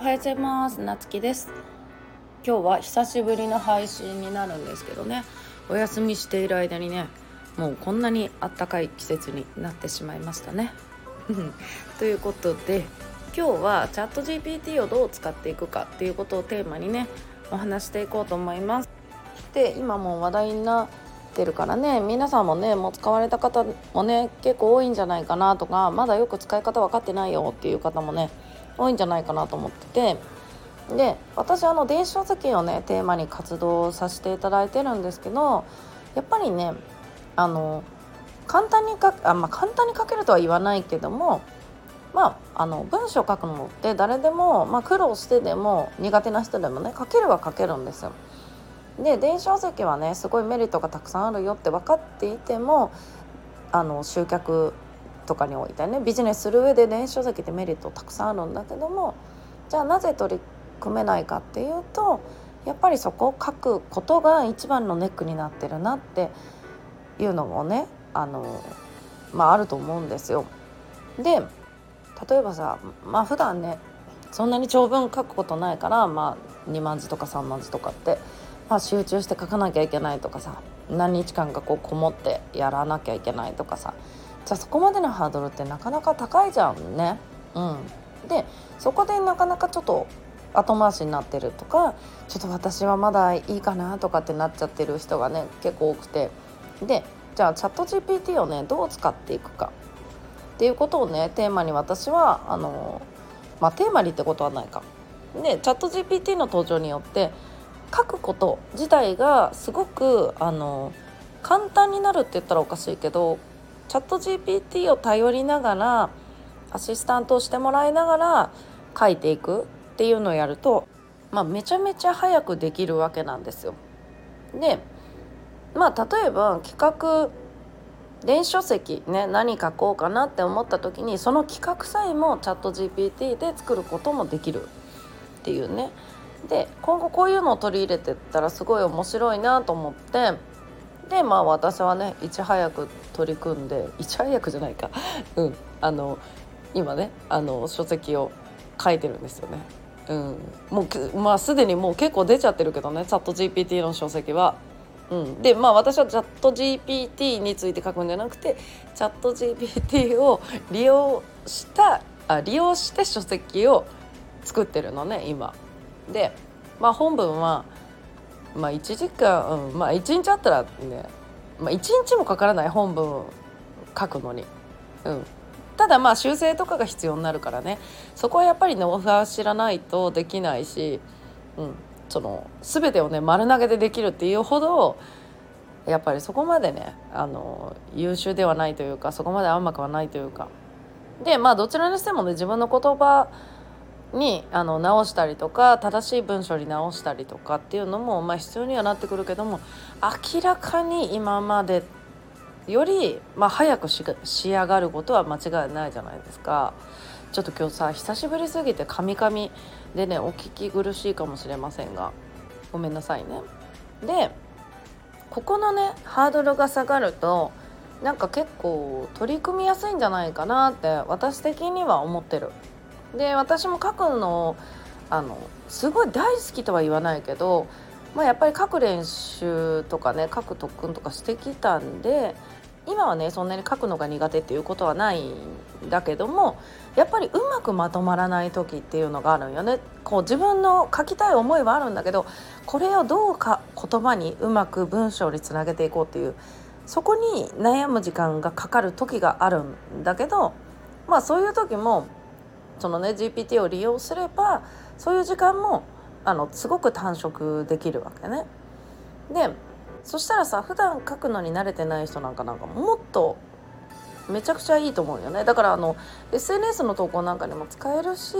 おはようございます。なつきです。今日は久しぶりの配信になるんですけどね、お休みしている間にね、もうこんなにあったかい季節になってしまいましたねということで、今日はチャット GPT をどう使っていくかっていうことをテーマにね、お話していこうと思います。で、今も話題になてるからね、皆さんもね、もう使われた方もね結構多いんじゃないかなとか、まだよく使い方分かってないよっていう方もね多いんじゃないかなと思ってて、で、私電子書籍をねテーマに活動させていただいてるんですけど、やっぱりね簡単に書けるとは言わないけども、文章書くのって誰でも、苦労してでも苦手な人でもね書けるは書けるんですよ。で、電子書籍はねすごいメリットがたくさんあるよって分かっていても、集客とかにおいてねビジネスする上で電子書籍ってメリットたくさんあるんだけども、じゃあなぜ取り組めないかっていうと、やっぱりそこを書くことが一番のネックになってるなっていうのもねあると思うんですよ。で、例えばさ、普段ねそんなに長文書くことないから、2万字とか3万字とかって集中して書かなきゃいけないとかさ、何日間かこもってやらなきゃいけないとかさ、じゃあそこまでのハードルってなかなか高いじゃんね。で、そこでなかなかちょっと後回しになってるとか、ちょっと私はまだいいかなとかってなっちゃってる人がね結構多くて、で、じゃあチャット GPT をねどう使っていくかっていうことをねテーマに、私はテーマにってことはないかで、チャット GPT の登場によって書くこと自体がすごく簡単になるって言ったらおかしいけど、チャット GPT を頼りながらアシスタントをしてもらいながら書いていくっていうのをやると、めちゃめちゃ早くできるわけなんですよ。で、例えば企画、電子書籍ね、何書こうかなって思った時に、その企画さえもチャット GPT で作ることもできるっていうね。で、今後こういうのを取り入れてったらすごい面白いなと思って、で、私はねいち早く取り組んで、いち早くじゃないか今ね書籍を書いてるんですよね。もうすでにもう結構出ちゃってるけどね、チャット GPT の書籍は。で、私はチャット GPT について書くんじゃなくて、チャット GPT を利用して書籍を作ってるのね今。で、本文は、1時間、1日あったらね、1日もかからない本文書くのに、ただ修正とかが必要になるからね、そこはやっぱりノウハウ知らないとできないし、全てをね丸投げでできるっていうほどやっぱりそこまでね優秀ではないというか、そこまで甘くはないというか。で、どちらにしてもね自分の言葉に直したりとか、正しい文章に直したりとかっていうのも必要にはなってくるけども、明らかに今までより早く仕上がることは間違いないじゃないですか。ちょっと今日さ久しぶりすぎてカミカミでねお聞き苦しいかもしれませんが、ごめんなさいね。で、ここのねハードルが下がると結構取り組みやすいんじゃないかなって私的には思ってる。で、私も書くのすごい大好きとは言わないけど、やっぱり書く練習とかね書く特訓とかしてきたんで、今はねそんなに書くのが苦手っていうことはないんだけども、やっぱりうまくまとまらない時っていうのがあるんよね。自分の書きたい思いはあるんだけど、これをどうか言葉にうまく文章につなげていこうっていう、そこに悩む時間がかかる時があるんだけど、そういう時もGPT を利用すればそういう時間もすごく短縮できるわけね。で、そしたらさ、普段書くのに慣れてない人なんかもっとめちゃくちゃいいと思うよね。だからSNS の投稿なんかにも使えるし、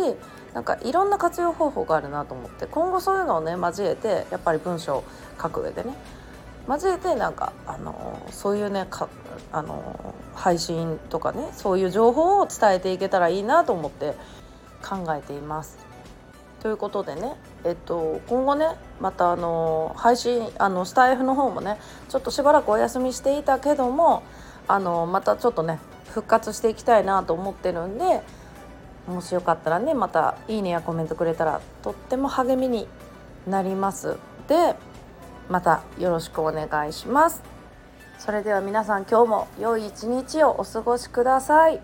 いろんな活用方法があるなと思って、今後そういうのをね交えて、やっぱり文章を書く上でね交えてそういうね配信とかね、そういう情報を伝えていけたらいいなと思って考えています。ということでね、今後ねまた配信スタイフの方もねちょっとしばらくお休みしていたけども、またちょっとね復活していきたいなと思ってるんで、もしよかったらねまたいいねやコメントくれたらとっても励みになりますで、またよろしくお願いします。それでは皆さん、今日も良い一日をお過ごしください。